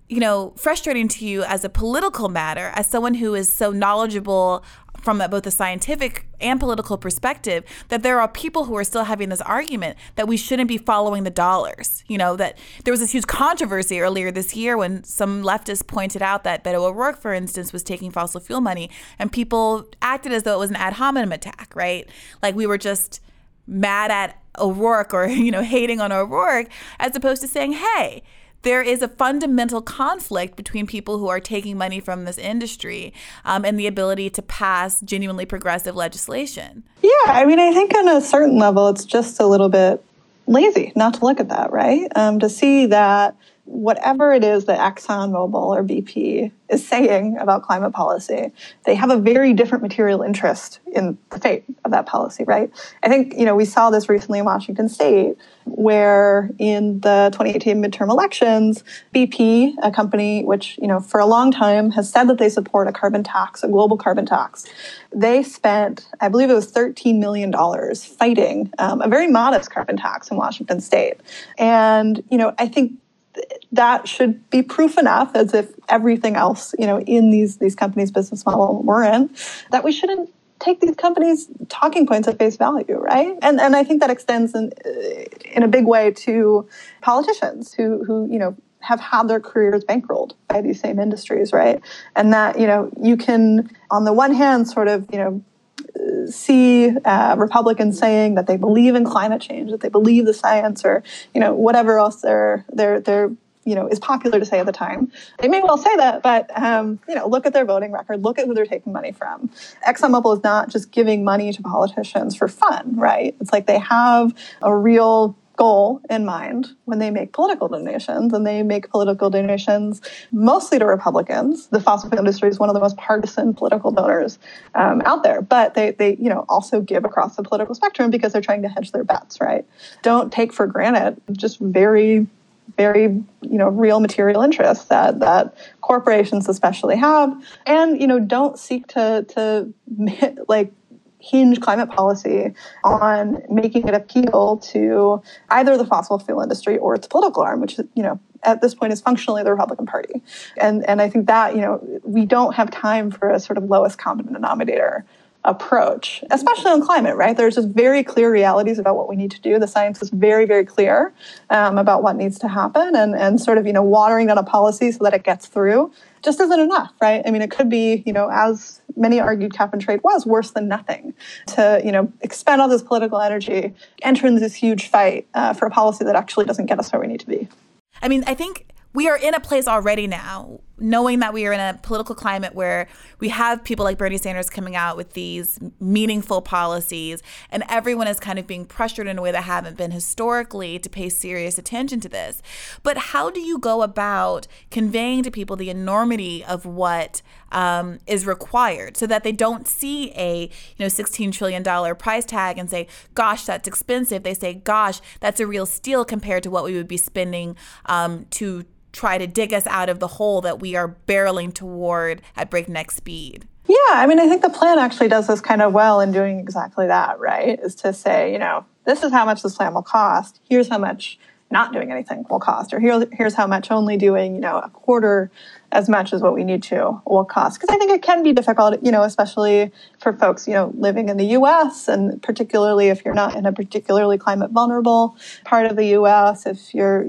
you know, frustrating to you as a political matter, as someone who is so knowledgeable from both a scientific and political perspective, that there are people who are still having this argument that we shouldn't be following the dollars? You know, that there was this huge controversy earlier this year when some leftists pointed out that Beto O'Rourke, for instance, was taking fossil fuel money, and people acted as though it was an ad hominem attack, right? Like we were just mad at O'Rourke or, you know, hating on O'Rourke, as opposed to saying, hey, there is a fundamental conflict between people who are taking money from this industry and the ability to pass genuinely progressive legislation. Yeah, I mean, I think on a certain level, it's just a little bit lazy not to look at that, right? To see that whatever it is that ExxonMobil or BP is saying about climate policy, they have a very different material interest in the fate of that policy, right? I think, you know, we saw this recently in Washington State, where in the 2018 midterm elections, BP, a company which, you know, for a long time has said that they support a carbon tax, a global carbon tax, they spent, I believe it was $13 million fighting a very modest carbon tax in Washington State. And, you know, I think that should be proof enough, as if everything else, you know, in these companies' business model we're in, that we shouldn't take these companies' talking points at face value, right? And I think that extends in a big way to politicians who you know, have had their careers bankrolled by these same industries, right? And that, you know, you can, on the one hand, sort of, you know, see Republicans saying that they believe in climate change, that they believe the science, or, you know, whatever else they're you know, is popular to say at the time. They may well say that, but, you know, look at their voting record, look at who they're taking money from. ExxonMobil is not just giving money to politicians for fun, right? It's like they have a real goal in mind when they make political donations, and they make political donations mostly to Republicans. The fossil fuel industry is one of the most partisan political donors out there, but they you know, also give across the political spectrum because they're trying to hedge their bets, right? Don't take for granted just very, very, you know, real material interests that corporations especially have, and, you know, don't seek to like hinge climate policy on making it appeal to either the fossil fuel industry or its political arm, which, you know, at this point is functionally the Republican Party. And I think that, you know, we don't have time for a sort of lowest common denominator approach, especially on climate, right? There's just very clear realities about what we need to do. The science is very, very clear about what needs to happen, and sort of, you know, watering down a policy so that it gets through just isn't enough, right? I mean, it could be, you know, as many argued, cap and trade was worse than nothing, to, you know, expend all this political energy, enter into this huge fight for a policy that actually doesn't get us where we need to be. I mean, I think we are in a place already now knowing that we are in a political climate where we have people like Bernie Sanders coming out with these meaningful policies, and everyone is kind of being pressured in a way that haven't been historically to pay serious attention to this. But how do you go about conveying to people the enormity of what is required, so that they don't see a $16 trillion price tag and say, gosh, that's expensive. They say, gosh, that's a real steal compared to what we would be spending to try to dig us out of the hole that we are barreling toward at breakneck speed? Yeah, I think the plan actually does this kind of well in doing exactly that, right? Is to say, this is how much this plan will cost. Here's how much not doing anything will cost. Or here's how much only doing, a quarter as much as what we need to will cost. Because I think it can be difficult, especially for folks, living in the U.S. and particularly if you're not in a particularly climate vulnerable part of the U.S., if you're,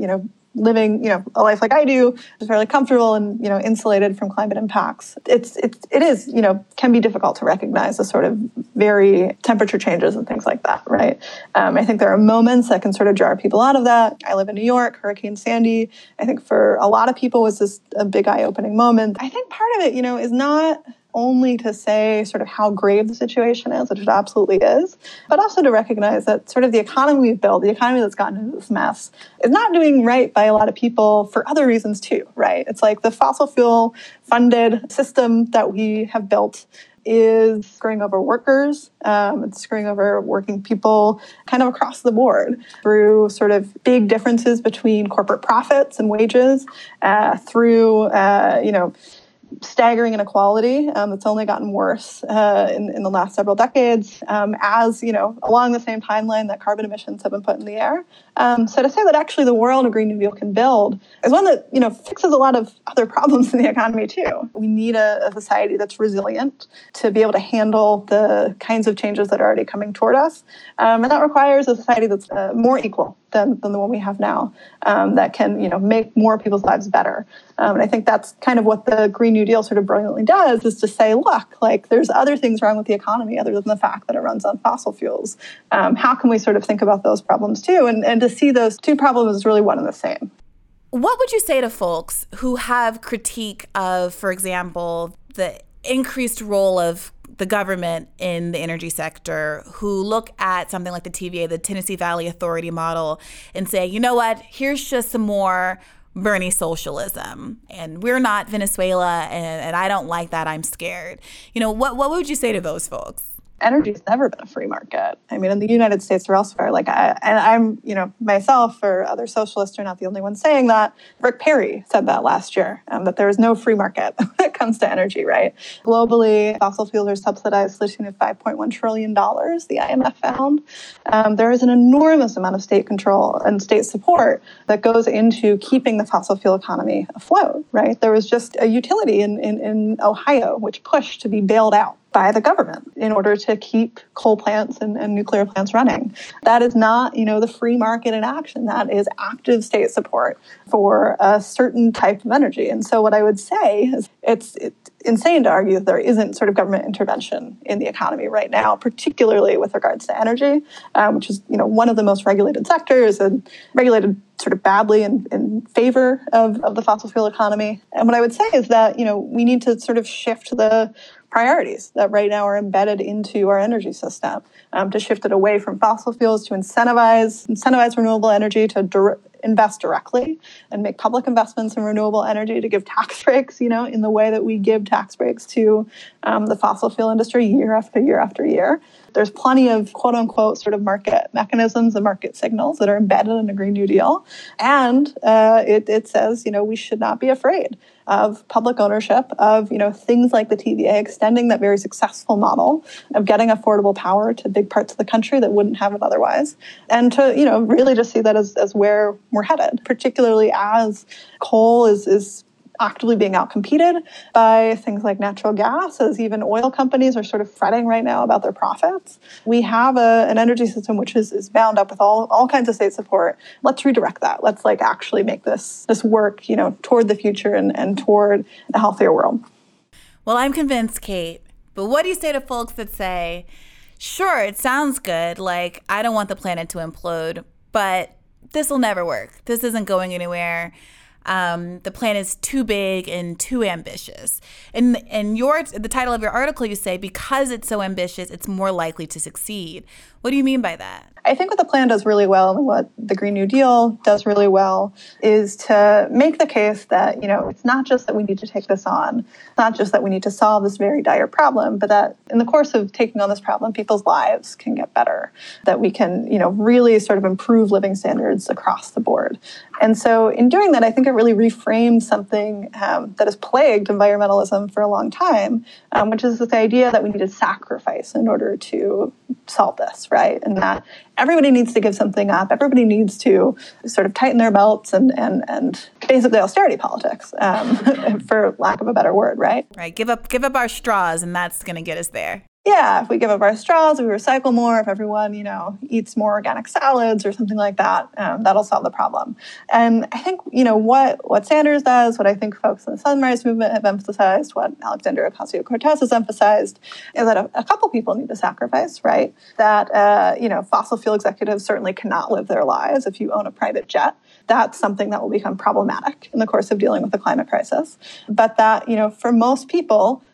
living, a life like I do, is fairly comfortable and, insulated from climate impacts. It is, can be difficult to recognize the sort of very temperature changes and things like that, right? I think there are moments that can sort of jar people out of that. I live in New York, Hurricane Sandy, I think for a lot of people was just a big eye-opening moment. I think part of it, is not only to say sort of how grave the situation is, which it absolutely is, but also to recognize that sort of the economy we've built, the economy that's gotten into this mess, is not doing right by a lot of people for other reasons too, right? It's like the fossil fuel funded system that we have built is screwing over workers, it's screwing over working people kind of across the board through sort of big differences between corporate profits and wages, through, staggering inequality that's only gotten worse in the last several decades as, along the same timeline that carbon emissions have been put in the air. So to say that actually the world a Green New Deal can build is one that, fixes a lot of other problems in the economy too. We need a society that's resilient to be able to handle the kinds of changes that are already coming toward us. And that requires a society that's more equal than the one we have now, that can, make more people's lives better. And I think that's kind of what the Green New Deal sort of brilliantly does, is to say, look, like there's other things wrong with the economy other than the fact that it runs on fossil fuels. How can we sort of think about those problems too? And to see those two problems is really one and the same. What would you say to folks who have critique of, for example, the increased role of the government in the energy sector, who look at something like the TVA, the Tennessee Valley Authority model, and say, you know what, here's just some more Bernie socialism, and we're not Venezuela, and I don't like that, I'm scared. What would you say to those folks? Energy's never been a free market. In the United States or elsewhere, I'm, myself or other socialists are not the only ones saying that. Rick Perry said that last year, that there is no free market when it comes to energy, right? Globally, fossil fuels are subsidized to the tune of $5.1 trillion, the IMF found. There is an enormous amount of state control and state support that goes into keeping the fossil fuel economy afloat, right? There was just a utility in Ohio which pushed to be bailed out by the government in order to keep coal plants and nuclear plants running. That is not, the free market in action. That is active state support for a certain type of energy. And so what I would say is it's insane to argue that there isn't sort of government intervention in the economy right now, particularly with regards to energy, which is, one of the most regulated sectors and regulated sort of badly in favor of the fossil fuel economy. And what I would say is that, we need to sort of shift the priorities that right now are embedded into our energy system, to shift it away from fossil fuels, to incentivize renewable energy, to invest directly and make public investments in renewable energy, to give tax breaks, in the way that we give tax breaks to the fossil fuel industry year after year after year. There's plenty of quote unquote sort of market mechanisms and market signals that are embedded in a Green New Deal. And it says, we should not be afraid of public ownership, of, things like the TVA, extending that very successful model of getting affordable power to big parts of the country that wouldn't have it otherwise. And to, really just see that as where we're headed, particularly as coal is actively being outcompeted by things like natural gas, as even oil companies are sort of fretting right now about their profits. We have an energy system which is bound up with all kinds of state support. Let's redirect that. Let's actually make this work, toward the future and toward a healthier world. Well, I'm convinced, Kate. But what do you say to folks that say, sure, it sounds good, I don't want the planet to implode, but this will never work. This isn't going anywhere. The plan is too big and too ambitious. And the title of your article, you say, because it's so ambitious, it's more likely to succeed. What do you mean by that? I think what the plan does really well, and what the Green New Deal does really well, is to make the case that, you know, it's not just that we need to take this on, not just that we need to solve this very dire problem, but that in the course of taking on this problem, people's lives can get better, that we can, you know, really sort of improve living standards across the board. And so in doing that, I think it really reframes something that has plagued environmentalism for a long time, which is this idea that we need to sacrifice in order to solve this, right? And that everybody needs to give something up. Everybody needs to sort of tighten their belts and basically austerity politics, for lack of a better word, right? Right. Give up our straws, and that's going to get us there. Yeah, if we give up our straws, if we recycle more, if everyone, you know, eats more organic salads or something like that, that'll solve the problem. And I think, you know, what Sanders does, what I think folks in the Sunrise Movement have emphasized, what Alexandria Ocasio-Cortez has emphasized, is that a couple people need to sacrifice, right? That, you know, fossil fuel executives certainly cannot live their lives if you own a private jet. That's something that will become problematic in the course of dealing with the climate crisis. But that, you know, for most people,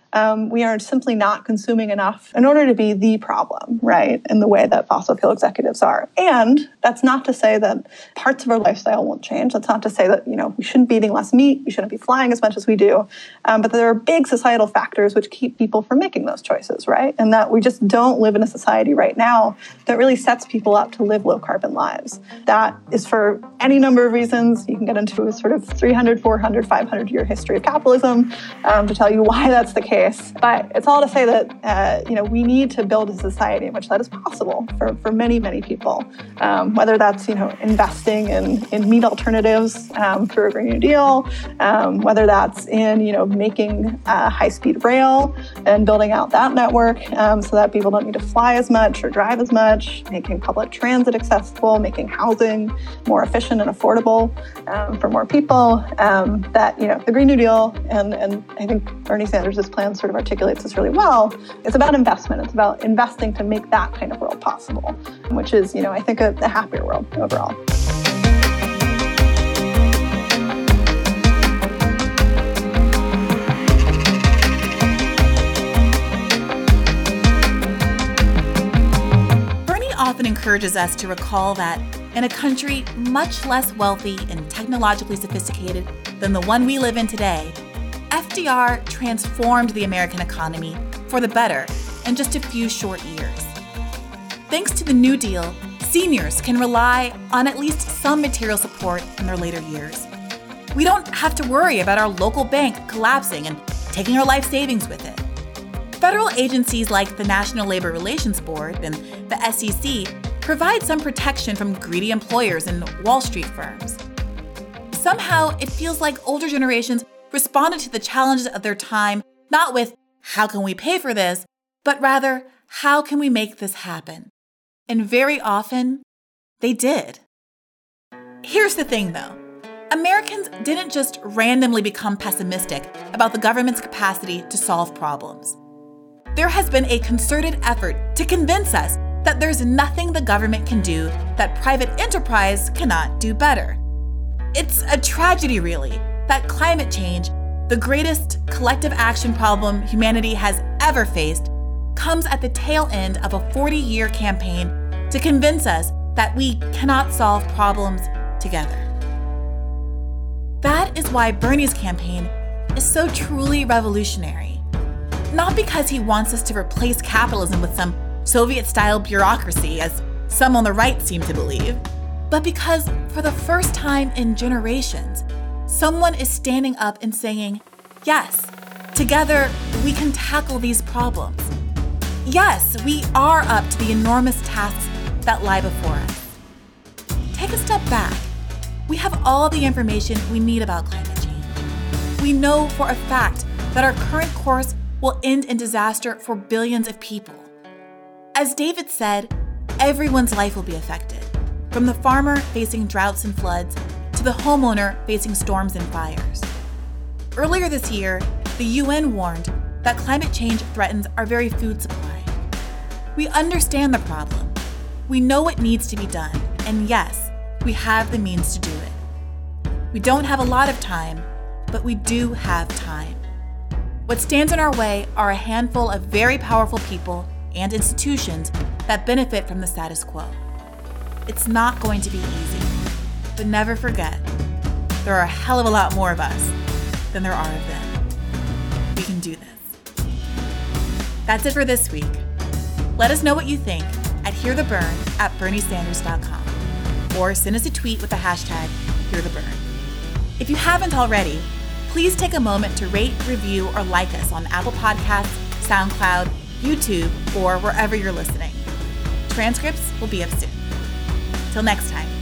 we are simply not consuming enough in order to be the problem, right, in the way that fossil fuel executives are. And that's not to say that parts of our lifestyle won't change. That's not to say that, you know, we shouldn't be eating less meat, we shouldn't be flying as much as we do. But there are big societal factors which keep people from making those choices, right? And that we just don't live in a society right now that really sets people up to live low-carbon lives. That is for any number of reasons. You can get into a sort of 300, 400, 500-year history of capitalism to tell you why that's the case. But it's all to say that, you know, we need to build a society in which that is possible for many, many people, whether that's, you know, investing in meat alternatives through a Green New Deal, whether that's in, you know, making high-speed rail and building out that network so that people don't need to fly as much or drive as much, making public transit accessible, making housing more efficient and affordable for more people, that, you know, the Green New Deal and I think Bernie Sanders' plan sort of articulates this really well. It's about investment. It's about investing to make that kind of world possible, which is, you know, I think a happier world overall. Bernie often encourages us to recall that in a country much less wealthy and technologically sophisticated than the one we live in today, FDR transformed the American economy for the better in just a few short years. Thanks to the New Deal, seniors can rely on at least some material support in their later years. We don't have to worry about our local bank collapsing and taking our life savings with it. Federal agencies like the National Labor Relations Board and the SEC provide some protection from greedy employers and Wall Street firms. Somehow, it feels like older generations responded to the challenges of their time, not with, how can we pay for this, but rather, how can we make this happen? And very often, they did. Here's the thing, though. Americans didn't just randomly become pessimistic about the government's capacity to solve problems. There has been a concerted effort to convince us that there's nothing the government can do that private enterprise cannot do better. It's a tragedy, really, that climate change, the greatest collective action problem humanity has ever faced, comes at the tail end of a 40-year campaign to convince us that we cannot solve problems together. That is why Bernie's campaign is so truly revolutionary. Not because he wants us to replace capitalism with some Soviet-style bureaucracy, as some on the right seem to believe, but because for the first time in generations, someone is standing up and saying, yes, together we can tackle these problems. Yes, we are up to the enormous tasks that lie before us. Take a step back. We have all the information we need about climate change. We know for a fact that our current course will end in disaster for billions of people. As David said, everyone's life will be affected, from the farmer facing droughts and floods to the homeowner facing storms and fires. Earlier this year, the UN warned that climate change threatens our very food supply. We understand the problem. We know what needs to be done. And yes, we have the means to do it. We don't have a lot of time, but we do have time. What stands in our way are a handful of very powerful people and institutions that benefit from the status quo. It's not going to be easy, but never forget, there are a hell of a lot more of us than there are of them. We can do this. That's it for this week. Let us know what you think at HearTheBurn at BernieSanders.com or send us a tweet with the hashtag HearTheBurn. If you haven't already, please take a moment to rate, review, or like us on Apple Podcasts, SoundCloud, YouTube, or wherever you're listening. Transcripts will be up soon. Till next time.